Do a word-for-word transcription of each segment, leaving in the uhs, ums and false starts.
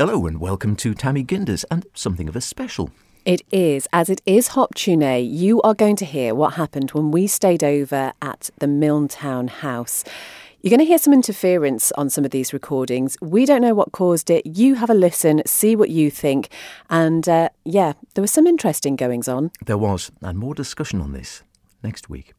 Hello and welcome to Tammy Ginders and something of a special. It is. As it is HopTune, you are going to hear what happened when we stayed over at the Milntown house. You're going to hear some interference on some of these recordings. We don't know what caused it. You have a listen, see what you think. And uh, yeah, there was some interesting goings on. There was, and more discussion on this next week.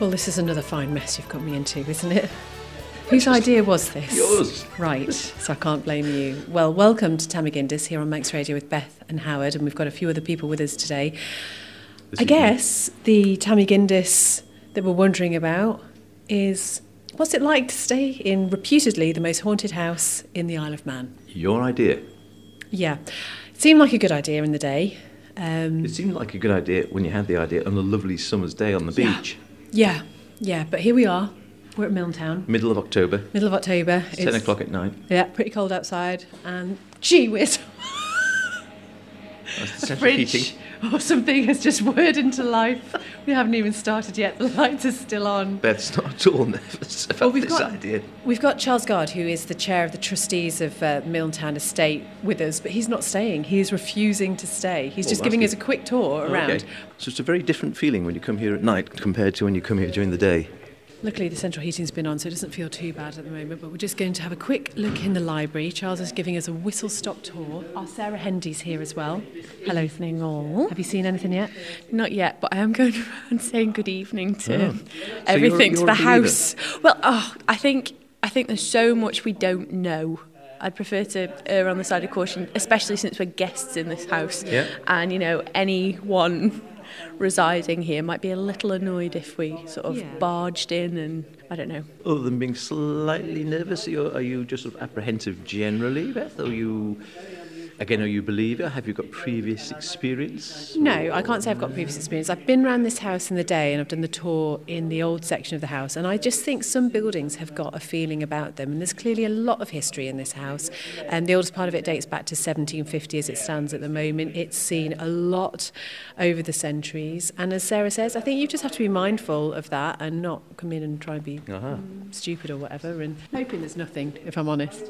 Well, this is another fine mess you've got me into, isn't it? Whose idea was this? Yours. Right, so I can't blame you. Well, welcome to Tammy Ginders here on Manx Radio with Beth and Howard, and we've got a few other people with us today. This I guess nice. The Tammy Ginders that we're wondering about is, what's it like to stay in reputedly the most haunted house in the Isle of Man? Your idea? Yeah. It seemed like a good idea in the day. Um, it seemed like a good idea when you had the idea on a lovely summer's day on the beach. Yeah. Yeah, yeah, but here we are. We're at Milntown. Middle of October. Middle of October. It's, it's ten o'clock at night. Yeah, pretty cold outside, and gee whiz, a fridge heating. Or something has just whirred into life. We haven't even started yet. The lights are still on. Beth's not at all nervous about well, we've this got, idea. We've got Charles Gard, who is the chair of the trustees of uh, Milntown Estate, with us, but he's not staying. He is refusing to stay. He's well, just giving good. us a quick tour around. Okay. So it's a very different feeling when you come here at night compared to when you come here during the day. Luckily, the central heating's been on, so it doesn't feel too bad at the moment, but we're just going to have a quick look in the library. Charles is giving us a whistle-stop tour. Our Sarah Hendy's here as well. Hello. Evening all. Have you seen anything yet? Not yet, but I am going around saying good evening to oh. everything, so you're, you're to the house. Well, oh, I think I think there's so much we don't know. I'd prefer to err on the side of caution, especially since we're guests in this house. Yeah. And, you know, anyone residing here might be a little annoyed if we sort of yeah. barged in, and I don't know. Other than being slightly nervous, are you, are you just sort of apprehensive generally, Beth? Are you, again, are you a believer? Have you got previous experience? No, I can't say I've got previous experience. I've been around this house in the day and I've done the tour in the old section of the house, and I just think some buildings have got a feeling about them, and there's clearly a lot of history in this house, and the oldest part of it dates back to seventeen fifty as it stands at the moment. It's seen a lot over the centuries, and as Sarah says, I think you just have to be mindful of that and not come in and try and be uh-huh. stupid or whatever, and hoping there's nothing, if I'm honest.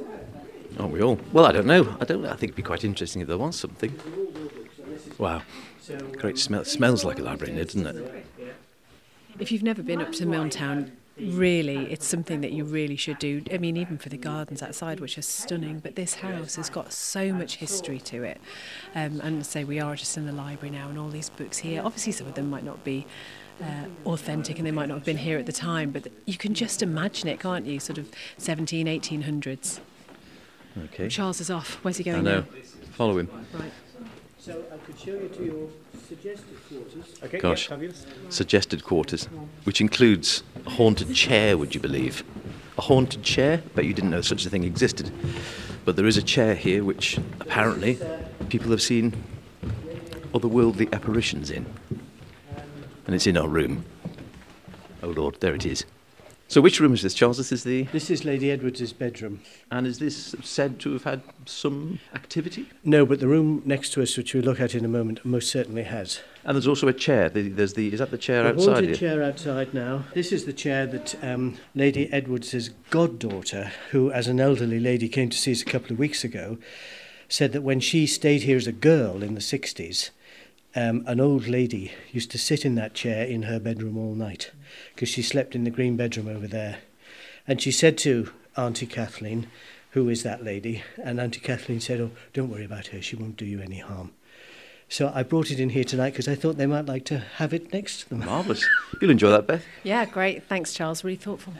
Aren't we all? Well, I don't know. I don't know. I think it'd be quite interesting if there was something. Wow. Great smell. It smells like a library in here, doesn't it? If you've never been up to Milntown, really, it's something that you really should do. I mean, even for the gardens outside, which are stunning, but this house has got so much history to it. Um, and say we are just in the library now, and all these books here. Obviously, some of them might not be Uh, authentic, and they might not have been here at the time, but you can just imagine it, can't you? Sort of seventeen, eighteen hundreds. Okay. Charles is off. Where's he going? I know. Now? Follow him. Right. So I could show you to your suggested quarters. Okay. Gosh. Yeah, suggested quarters, which includes a haunted chair. Would you believe? A haunted chair? Bet you didn't know such a thing existed. But there is a chair here, which apparently people have seen otherworldly apparitions in. And it's in our room. Oh, Lord, there it is. So which room is this, Charles? This is the... This is Lady Edwards' bedroom. And is this said to have had some activity? No, but the room next to us, which we'll look at in a moment, most certainly has. And there's also a chair. There's the... Is that the chair outside here? There's a chair outside now. This is the chair that um, Lady Edwards' goddaughter, who, as an elderly lady, came to see us a couple of weeks ago, said that when she stayed here as a girl in the sixties... Um, an old lady used to sit in that chair in her bedroom all night because she slept in the green bedroom over there. And she said to Auntie Kathleen, who is that lady? And Auntie Kathleen said, oh, don't worry about her, she won't do you any harm. So I brought it in here tonight because I thought they might like to have it next to them. Marvellous. You'll enjoy that, Beth. Yeah, great. Thanks, Charles. Really thoughtful.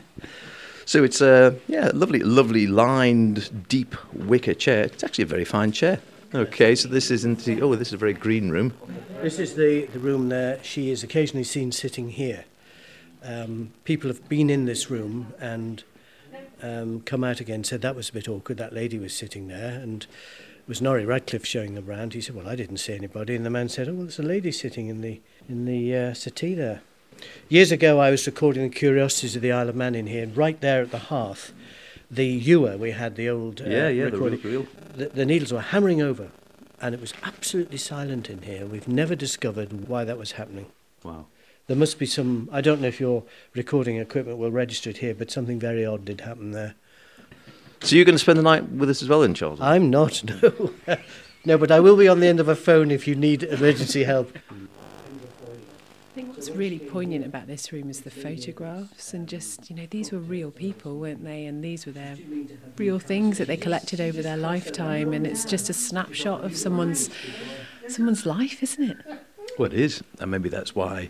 So it's a uh, yeah, lovely, lovely lined, deep wicker chair. It's actually a very fine chair. Okay, so this isn't the... Oh, this is a very green room. This is the, the room there. She is occasionally seen sitting here. Um, people have been in this room and um, come out again, said that was a bit awkward. That lady was sitting there, and it was Norrie Radcliffe showing them round. He said, well, I didn't see anybody. And the man said, oh, well, there's a lady sitting in the in the uh, settee there. Years ago, I was recording the Curiosities of the Isle of Man in here, and right there at the hearth, the ewer we had, the old uh, yeah, yeah, recording, the, real, real. The, the needles were hammering over, and it was absolutely silent in here. We've never discovered why that was happening. Wow. There must be some, I don't know if your recording equipment will register it here, but something very odd did happen there. So you're going to spend the night with us as well then, Charles? I'm not, no. No, but I will be on the end of a phone if you need emergency help. I think what's really poignant about this room is the photographs, and just, you know, these were real people, weren't they? And these were their real things that they collected over their lifetime, and it's just a snapshot of someone's someone's life, isn't it? Well, it is, and maybe that's why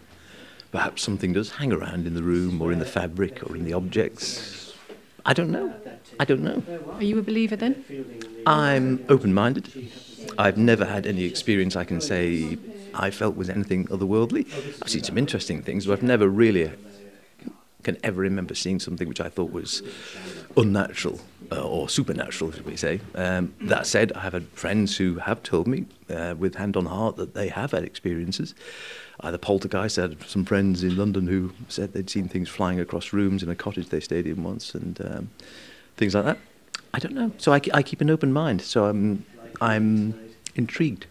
perhaps something does hang around in the room or in the fabric or in the objects. I don't know. I don't know. Are you a believer then? I'm open-minded. I've never had any experience I can say I felt was anything otherworldly. I've seen some interesting things, but I've never really can ever remember seeing something which I thought was unnatural uh, or supernatural, as we say. Um, that said, I have had friends who have told me, uh, with hand on heart, that they have had experiences. Either poltergeist, I had some friends in London who said they'd seen things flying across rooms in a cottage they stayed in once, and um, things like that. I don't know. So I, I keep an open mind. So I'm, I'm intrigued.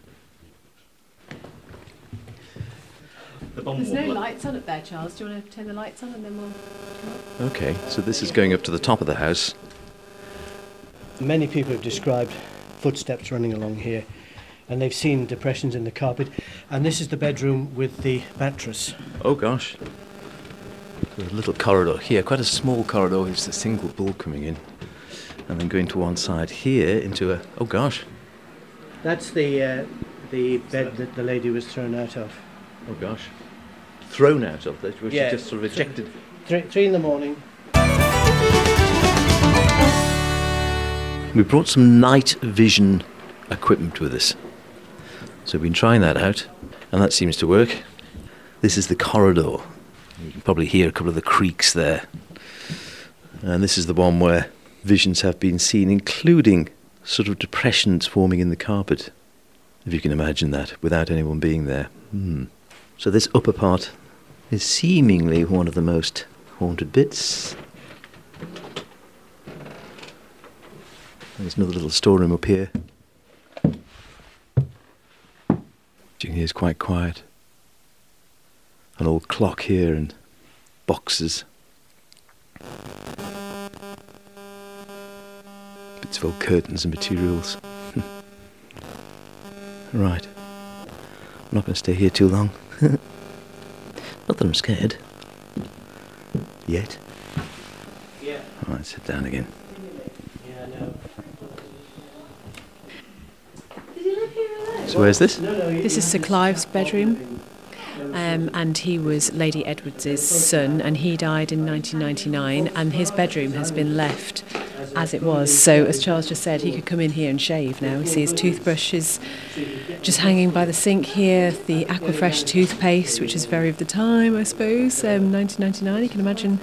There's no lights on up there, Charles. Do you want to turn the lights on and then we'll... OK, so this is going up to the top of the house. Many people have described footsteps running along here, and they've seen depressions in the carpet. And this is the bedroom with the mattress. Oh, gosh. There's a little corridor here, quite a small corridor. It's a single bull coming in. And then going to one side here into a... Oh, gosh. That's the, uh, the bed that the lady was thrown out of. Oh, gosh. Thrown out of this, which yeah, is just sort of ejected. Three, three in the morning. We brought some night vision equipment with us. So we've been trying that out, and that seems to work. This is the corridor. You can probably hear a couple of the creaks there. And this is the one where visions have been seen, including sort of depressions forming in the carpet, if you can imagine that, without anyone being there. Hmm. So this upper part is seemingly one of the most haunted bits. There's another little storeroom up here. You can hear it's quite quiet. An old clock here and boxes. Bits of old curtains and materials. Right. I'm not going to stay here too long. Not that I'm scared. Yet. Yeah. All right, sit down again. Yeah, I know. Did he live here alone? So where's this? No, no, this is Sir Clive's bedroom. Um, and he was Lady Edwards' son, and he died in nineteen ninety-nine, and his bedroom has been left as it was. So, as Charles just said, he could come in here and shave now. We see his toothbrushes just hanging by the sink here, the Aquafresh toothpaste, which is very of the time, I suppose. Um, nineteen ninety-nine, you can imagine,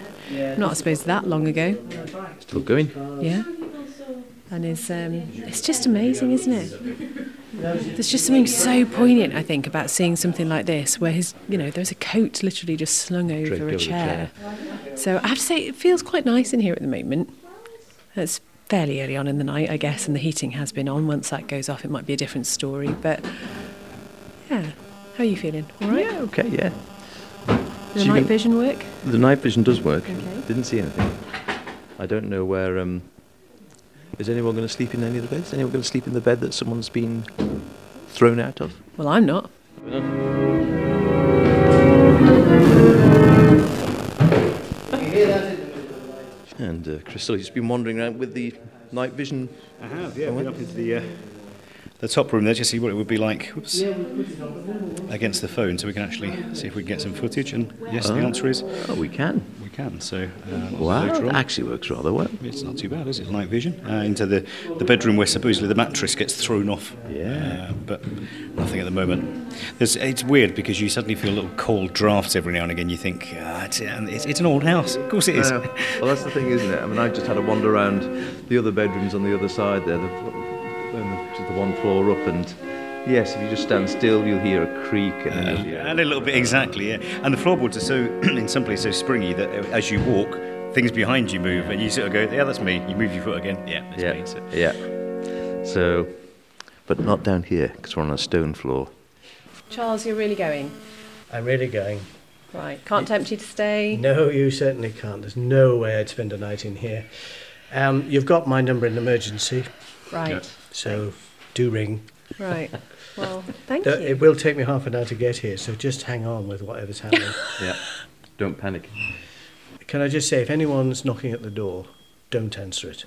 not, I suppose, that long ago. Still going. Yeah. And it's, um, it's just amazing, isn't it? There's just something so poignant, I think, about seeing something like this, where his, you know, there's a coat literally just slung over a over chair. chair. So I have to say, it feels quite nice in here at the moment. It's fairly early on in the night, I guess, and the heating has been on. Once that goes off, it might be a different story. But, yeah. How are you feeling? All right? Yeah, OK, yeah. Does the night vision work? The night vision does work. Okay. Didn't see anything. I don't know where... Um, is anyone going to sleep in any of the beds? Is anyone going to sleep in the bed that someone's been thrown out of? Well, I'm not. And uh, Crystal, you've been wandering around with the night vision. I have, yeah. I went up into the, uh, the top room there to see what it would be like. Whoops. Against the phone, so we can actually see if we can get some footage. And yes, oh. The answer is... Oh, we can. We can, so... Uh, wow, it actually works rather well. It's not too bad, is it? Night vision. Uh, into the, the bedroom where supposedly the mattress gets thrown off. Yeah. Uh, but nothing at the moment. There's, it's weird because you suddenly feel little cold drafts every now and again. You think, ah, it's, it's, it's an old house. Of course it is. Uh, well, that's the thing, isn't it? I mean, I just had a wander around the other bedrooms on the other side there, the, the one floor up, and Yes, if you just stand still, you'll hear a creak. And, uh, yeah. and a little bit, exactly, yeah. And the floorboards are so, in some places, so springy that as you walk, things behind you move, and you sort of go, yeah, that's me. You move your foot again, yeah, that's yeah. me. So. Yeah, so, but not down here, because we're on a stone floor. Charles, you're really going? I'm really going. Right, can't it, tempt you to stay? No, you certainly can't. There's no way I'd spend a night in here. Um, you've got my number in emergency. Right. Yeah. So, do ring. Right. Well, thank Though, you. It will take me half an hour to get here, so just hang on with whatever's happening. Yeah, don't panic. Can I just say, if anyone's knocking at the door, don't answer it.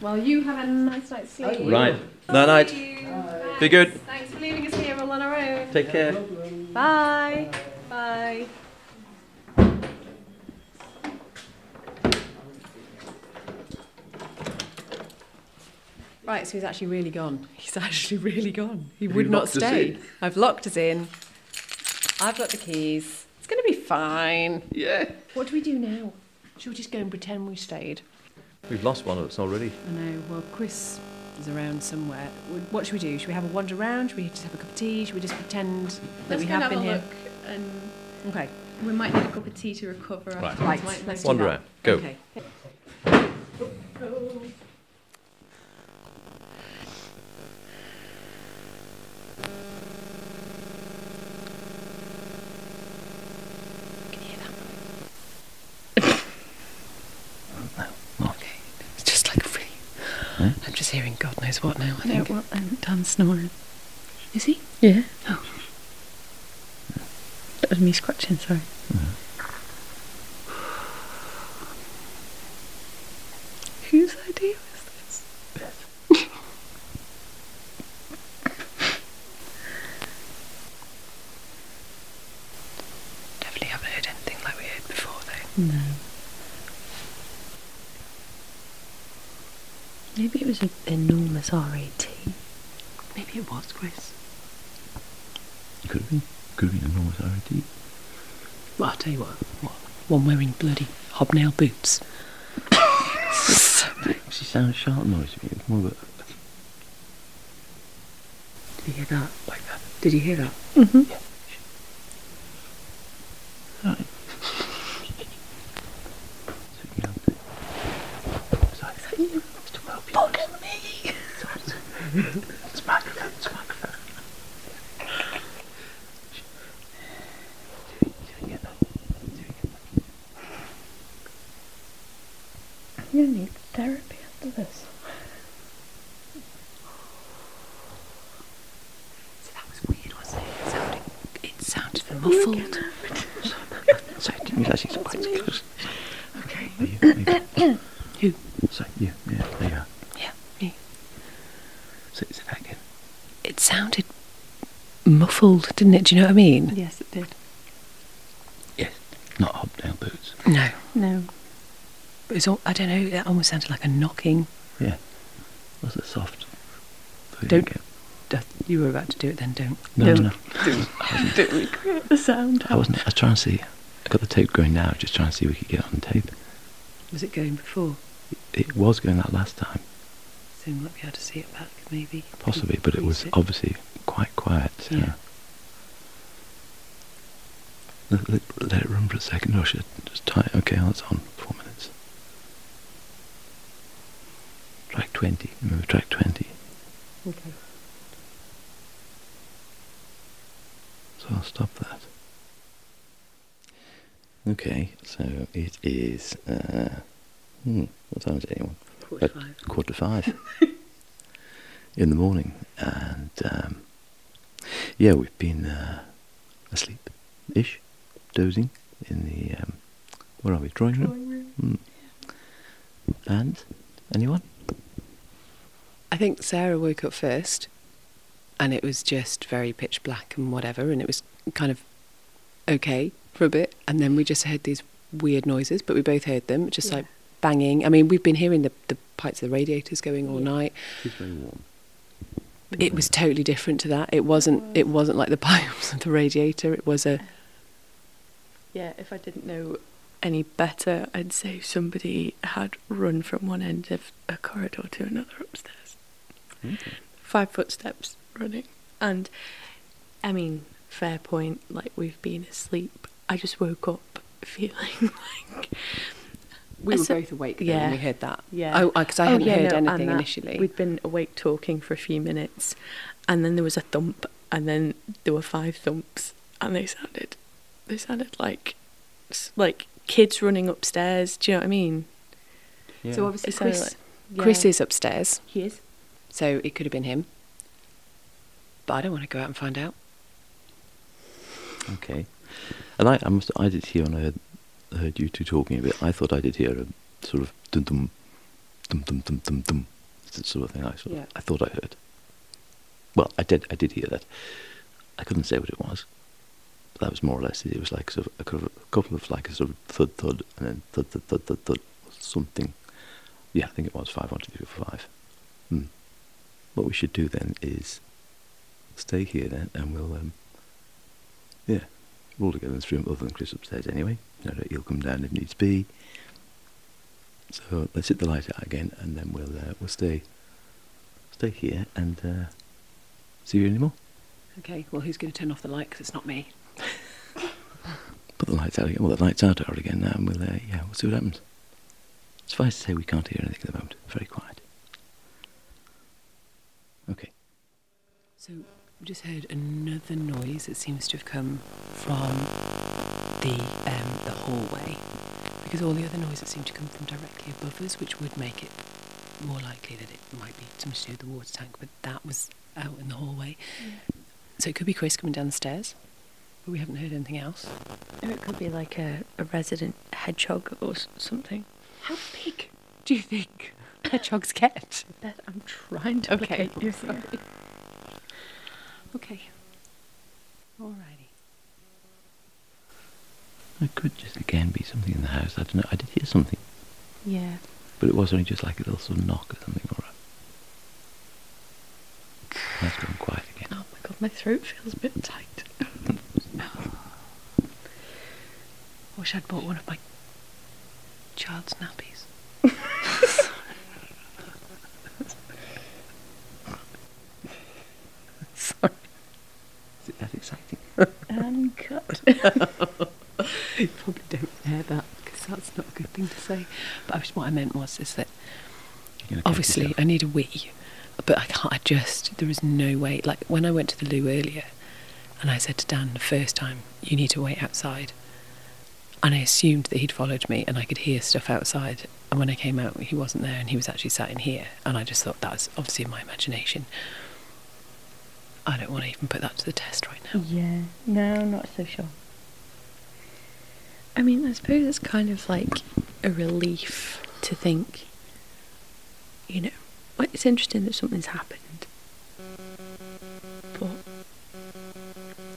Well, you have a nice night's sleep. Right. Night night. Nice. Be good. Thanks for leaving us here all on our own. Take care. Bye. Bye. Right, so he's actually really gone. He's actually really gone. He would not stay. I've locked us in. I've got the keys. It's going to be fine. Yeah. What do we do now? Should we just go and pretend we stayed? We've lost one of us already. I know. Well, Chris is around somewhere. What should we do? Should we have a wander around? Should we just have a cup of tea? Should we just pretend that we have been here? Let's go have a look. And okay. We might need a cup of tea to recover. Right. Right. Let's wander around. Go. Okay. Hearing God knows what now. I think. Well, um, Dan's snoring. Is he? Yeah. Oh. That was me scratching, sorry. Mm-hmm. Whose idea was this? Definitely haven't heard anything like we heard before, though. No. Maybe it was an enormous R A T. Maybe it was, Chris. Could have been. Could have been an enormous R A T. Well, I'll tell you what. What? One wearing bloody hobnail boots. So she sounds sharp noise to me. It's more of a... Did you hear that? Like that? Did you hear that? Mm-hmm. Yeah. Didn't it? Do you know what I mean? Yes, it did. Yes, not hobnail boots. No, no. But it's all—I don't know. That almost sounded like a knocking. Yeah, was it soft? Don't. Don't you were about to do it then. Don't. No, no. no. Don't recreate the sound. I wasn't. I was trying to see. I got the tape going now. Just trying to see if we could get it on tape. Was it going before? It, it was going that last time. So we might be able to see it back, maybe. Possibly, but it was it. obviously quite quiet. So. Yeah. Let, let, let it run for a second, or should I just tie it? Okay, that's on. Four minutes. Track twenty. Remember track twenty. Okay. So I'll stop that. Okay, so it is. Uh, hmm, what time is it? Anyone? Quarter to five. Quarter to five. In the morning, and um, yeah, we've been uh, asleep. Ish, dozing in the um, where are we? Drawing room. Drawing room. Mm. Yeah. And anyone? I think Sarah woke up first, and it was just very pitch black and whatever, and it was kind of okay for a bit, and then we just heard these weird noises, but we both heard them, just yeah. like banging. I mean, we've been hearing the the pipes of the radiators going all yeah. night. It's very warm. It was totally different to that. It wasn't. It wasn't like the pipes of the radiator. It was a. Yeah, if I didn't know any better, I'd say somebody had run from one end of a corridor to another upstairs. Okay. Five footsteps running. And I mean, fair point, like, we've been asleep. I just woke up feeling like we were so, both awake then, yeah, when we heard that. Yeah, because I, I, I oh, hadn't yeah, heard no, anything initially. We'd been awake talking for a few minutes, and then there was a thump, and then there were five thumps, and they sounded, they sounded like, like kids running upstairs. Do you know what I mean? Yeah. So obviously Chris, like, yeah. Chris is upstairs. He is. So it could have been him, but I don't want to go out and find out. Okay, and I, I must, I did hear, and I heard, heard you two talking a bit. I thought I did hear a sort of dum dum, dum dum dum dum dum, that sort of thing. I sort yeah. of, I thought I heard. Well, I did, I did hear that. I couldn't say what it was. But that was more or less it. It was like sort of a couple of like a sort of thud thud, and then thud thud thud thud thud, something. Yeah, I think it was five, one, two, three, four, five. Hmm. What we should do then is stay here then, and we'll um. Yeah, we're all together in this room, other than Chris upstairs anyway. No doubt he'll come down if needs be. So let's hit the light out again, and then we'll uh, we'll stay stay here and uh, see you anymore. Okay. Well, who's going to turn off the light? Because it's not me. Put the lights out again. Well, the lights are out again now, and we'll uh, yeah, we'll see what happens. Suffice to say, we can't hear anything at the moment. Very quiet. Okay. So. We just heard another noise that seems to have come from the um, the hallway, because all the other noises seem to come from directly above us, which would make it more likely that it might be something to do with the water tank, but that was out in the hallway. Yeah. So it could be Chris coming down the stairs, but we haven't heard anything else. Or it could be like a, a resident hedgehog or something. How big do you think hedgehogs get? That I'm trying to okay, you, sorry. Yeah. Okay. Alrighty. It could just again be something in the house. I don't know. I did hear something. Yeah. But it was only just like a little sort of knock or something, or a... That's gone quiet again. Oh my god, my throat feels a bit tight. I wish I'd bought one of my child's nappies. Sorry. Is it that exciting? Um, God. You probably don't hear that, because that's not a good thing to say. But I was, what I meant was is that obviously I need a wee, but I can't. I just there is no way. Like when I went to the loo earlier, and I said to Dan the first time, "You need to wait outside," and I assumed that he'd followed me, and I could hear stuff outside. And when I came out, he wasn't there, and he was actually sat in here. And I just thought that was obviously my imagination. I don't want to even put that to the test right now. Yeah, no, I'm not so sure. I mean, I suppose it's kind of like a relief to think, you know, well, it's interesting that something's happened. But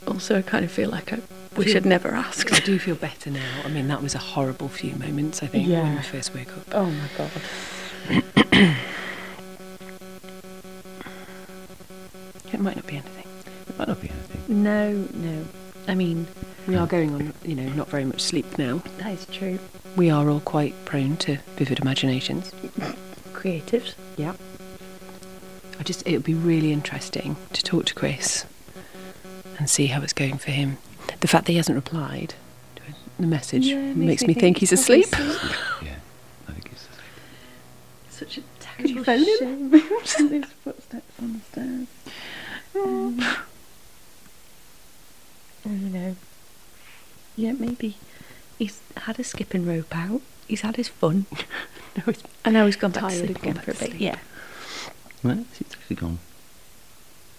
also I kind of feel like I wish I'd never asked. I do feel better now. I mean, that was a horrible few moments, I think, yeah. when we first woke up. Oh my God. It might not be anything. It might not be anything. No, no. I mean, we are going on, you know, not very much sleep now. That is true. We are all quite prone to vivid imaginations. Creatives. Yeah. I just, it would be really interesting to talk to Chris and see how it's going for him. The fact that he hasn't replied to the message yeah, makes, makes me think, think he's, he's asleep. asleep. Yeah, I think he's asleep. Such a terrible shame. There's footsteps on the stairs. Um, I don't know. Yeah, maybe he's had a skipping rope out. He's had his fun. no, he's and now he's gone back to sleep again for a bit. Yeah. Well, it's actually gone.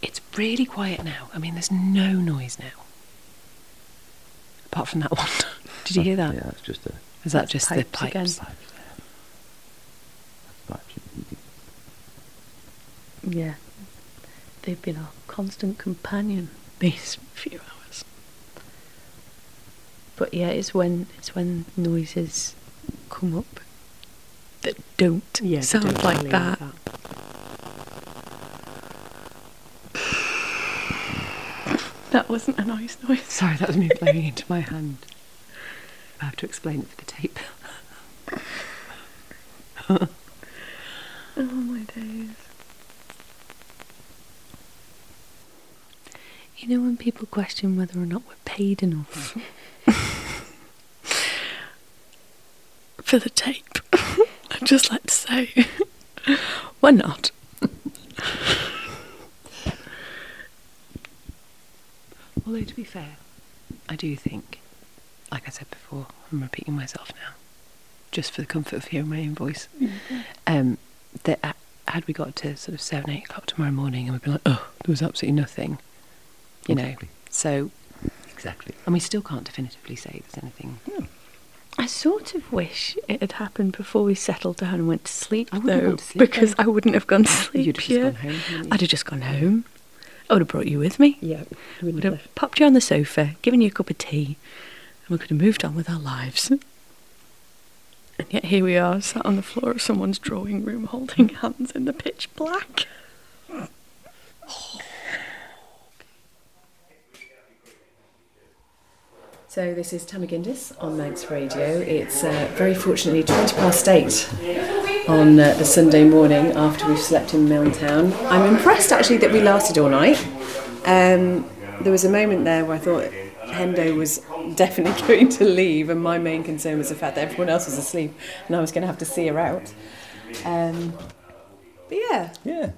It's really quiet now. I mean, there's no noise now. Apart from that one. Did you hear that? Yeah, that's just a... Is that just pipes the pipes? Again. Pipes. That's pipes. Yeah. They've been our constant companion these few hours. But yeah, it's when it's when noises come up that don't yeah, sound don't like, that. like that. That wasn't a nice noise. Sorry, that was me blowing into my hand. I have to explain it for the tape. Oh my days. You know when people question whether or not we're paid enough for the tape, I'd just like to say, we're not. Although, to be fair, I do think, like I said before, I'm repeating myself now, just for the comfort of hearing my own voice, mm-hmm. um, that I, had we got to sort of seven, eight o'clock tomorrow morning and we'd be like, oh, there was absolutely nothing, you exactly. know, so... Exactly. And we still can't definitively say there's anything... No. I sort of wish it had happened before we settled down and went to sleep, I though, have to sleep, because though. I wouldn't have gone to sleep. You'd have yeah. just gone home. I'd have just gone home. I would have brought you with me. Yeah. I would have left. Popped you on the sofa, given you a cup of tea, and we could have moved on with our lives. And yet here we are, sat on the floor of someone's drawing room, holding hands in the pitch black. Oh. So this is Tammy Ginders on Manx Radio. It's uh, very fortunately twenty past eight on uh, the Sunday morning after we've slept in Milntown. I'm impressed actually that we lasted all night. Um, there was a moment there where I thought Hendo was definitely going to leave, and my main concern was the fact that everyone else was asleep and I was going to have to see her out. Um, but yeah. Yeah.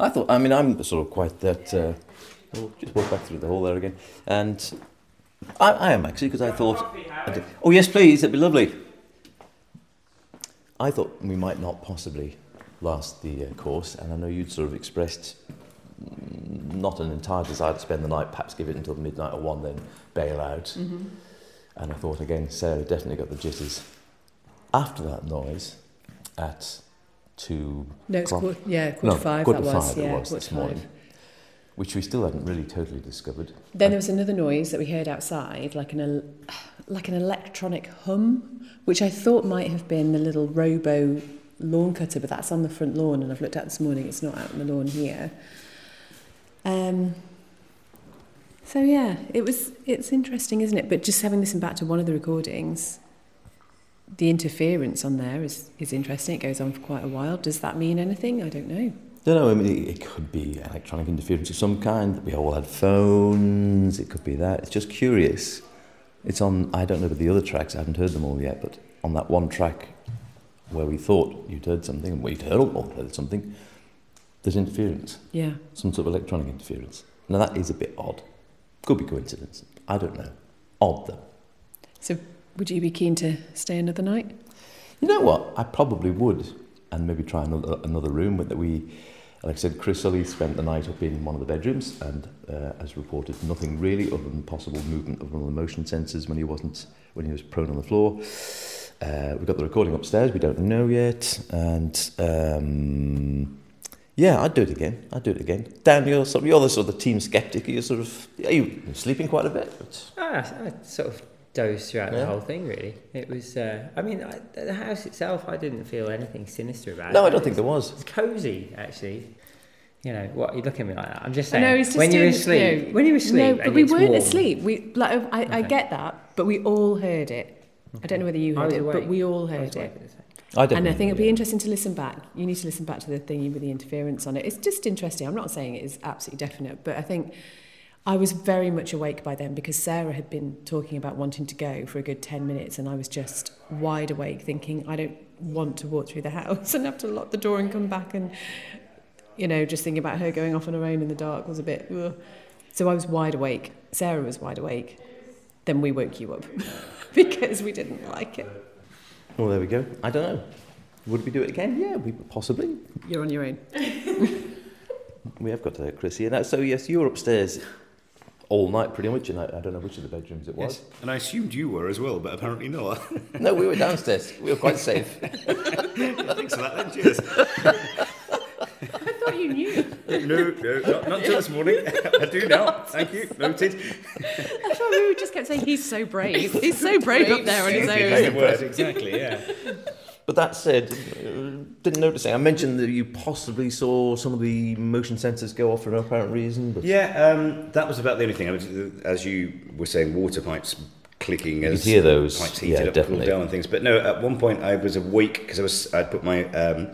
I thought, I mean, I'm sort of quite that... Uh, we'll just walk back through the hall there again. And... I, I am actually, because I thought, I did, oh yes please, that'd be lovely. I thought we might not possibly last the uh, course, and I know you'd sort of expressed mm, not an entire desire to spend the night, perhaps give it until midnight or one, then bail out. Mm-hmm. And I thought again, Sarah definitely got the jitters. After that noise, at two no, it's quarter, yeah, quarter no, five quarter that five was, it yeah, was this five. morning. Which we still hadn't really totally discovered. Then there was another noise that we heard outside, like an el- like an electronic hum, which I thought might have been the little robo lawn cutter, but that's on the front lawn, and I've looked out this morning, it's not out on the lawn here. Um. So yeah, it was. It's interesting, isn't it? But just having listened back to one of the recordings, the interference on there is is interesting. It goes on for quite a while. Does that mean anything? I don't know. No, no, I mean, it could be electronic interference of some kind. We all had phones, it could be that. It's just curious. It's on, I don't know about the other tracks, I haven't heard them all yet, but on that one track where we thought you'd heard something, and we'd heard all heard something, there's interference. Yeah. Some sort of electronic interference. Now, that is a bit odd. Could be coincidence. I don't know. Odd, though. So, would you be keen to stay another night? You know what? I probably would, and maybe try another, another room, but that we... Like I said, Chris Sully spent the night up in one of the bedrooms and, uh, as reported, nothing really other than possible movement of one of the motion sensors when he wasn't, when he was prone on the floor. Uh, we've got the recording upstairs, we don't know yet, and um, yeah, I'd do it again. I'd do it again. Dan, you're sort of, you're the sort of team sceptic. You're sort of, are you sleeping quite a bit? Ah, I sort of dozed throughout yeah. the whole thing. Really, it was. Uh, I mean, I, the house itself, I didn't feel anything sinister about. No, it. I don't it think was, there was. It's cosy, actually. You know, what, you look at me like that. I'm just saying, no, just when you're asleep, no, when you're asleep, no, but and we it's weren't warm. asleep. We, like, I, okay. I get that, but we all heard it. Okay. I don't know whether you heard it, awake. but we all heard I it. I don't. And I think it'd be it. interesting to listen back. You need to listen back to the thing with the interference on it. It's just interesting. I'm not saying it is absolutely definite, but I think I was very much awake by then because Sarah had been talking about wanting to go for a good ten minutes, and I was just wide awake, thinking, I don't want to walk through the house and have to lock the door and come back and. You know, just thinking about her going off on her own in the dark was a bit... Ugh. So I was wide awake. Sarah was wide awake. Then we woke you up because we didn't like it. Well, there we go. I don't know. Would we do it again? Yeah, we possibly. You're on your own. We have got to Chris here now. So, yes, you were upstairs all night pretty much, and I, I don't know which of the bedrooms it was. Yes. And I assumed you were as well, but apparently not. No, we were downstairs. We were quite safe. Thanks for that then. Cheers. You knew. No, no, not, not until this morning. I do now. Thank you. Noted. I thought we just kept saying he's so brave. He's so brave up there on his own. Words, exactly. Yeah. But that said, didn't notice it. I mentioned that you possibly saw some of the motion sensors go off for no apparent reason. But yeah, um, that was about the only thing. I mean, as you were saying, water pipes clicking. You as hear those pipes heated yeah, up, cooled down, and things. But no, at one point I was awake because I was. I'd put my. Um,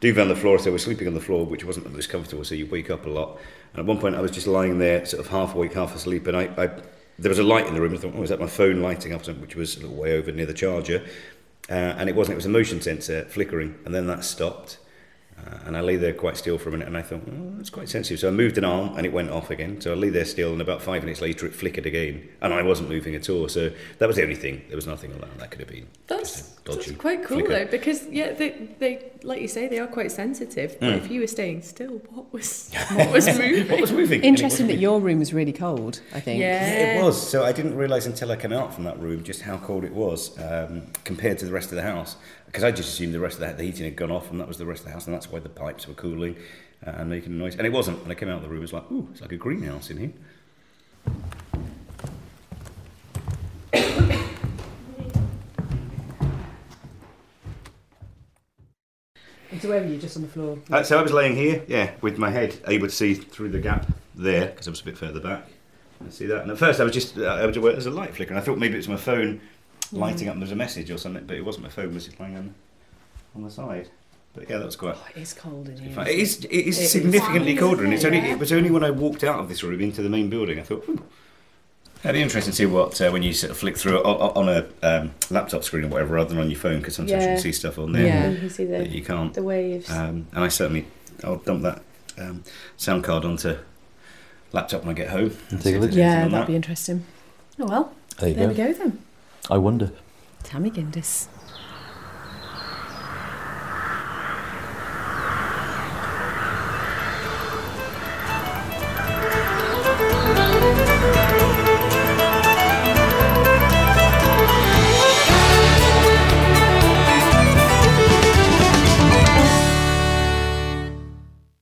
duvet on the floor, so we're sleeping on the floor, which wasn't the most comfortable, so you wake up a lot. And at one point I was just lying there, sort of half awake, half asleep, and I, I there was a light in the room. I thought, oh, is that my phone lighting up, which was a little way over near the charger, uh, and it wasn't, it was a motion sensor flickering, and then that stopped. Uh, and I lay there quite still for a minute, and I thought, oh, that's quite sensitive. So I moved an arm, and it went off again. So I lay there still, and about five minutes later, it flickered again, and I wasn't moving at all. So that was the only thing. There was nothing on that. That could have been that's, dodgy that's quite cool, flicker. Though, because yeah, they, they like you say, they are quite sensitive. But mm. if you were staying still, what was what was moving? what was moving? Interesting that your room was really cold. I think yeah. yeah, it was. So I didn't realise until I came out from that room just how cold it was um, compared to the rest of the house. Because I just assumed the rest of the, the heating had gone off, and that was the rest of the house, and that's why the pipes were cooling uh, and making noise. And it wasn't. And I came out of the room, it was like, ooh, it's like a greenhouse in here. And so where were you, just on the floor? Uh, so I was laying here, yeah, with my head able to see through the gap there, because I was a bit further back. I see that. And at first I was just, uh, there was a light flicker, and I thought maybe it was my phone lighting up and there's a message or something, but it wasn't. My phone was just lying on, on the side. But yeah, that was quite... Oh, it is cold in here. It is, it is it significantly is colder, and it's only, it was only when I walked out of this room into the main building, I thought, ooh. It'd be interesting to see what, uh, when you sort of flick through on, on a um, laptop screen or whatever, rather than on your phone, because sometimes yeah. you can see stuff on there yeah, you see the, that you can't. The waves. Um, and I certainly, I'll dump that um, sound card onto laptop when I get home. And take a look. Yeah, that'd that. be interesting. Oh well, there, there we go then. I wonder. Tammy Ginders.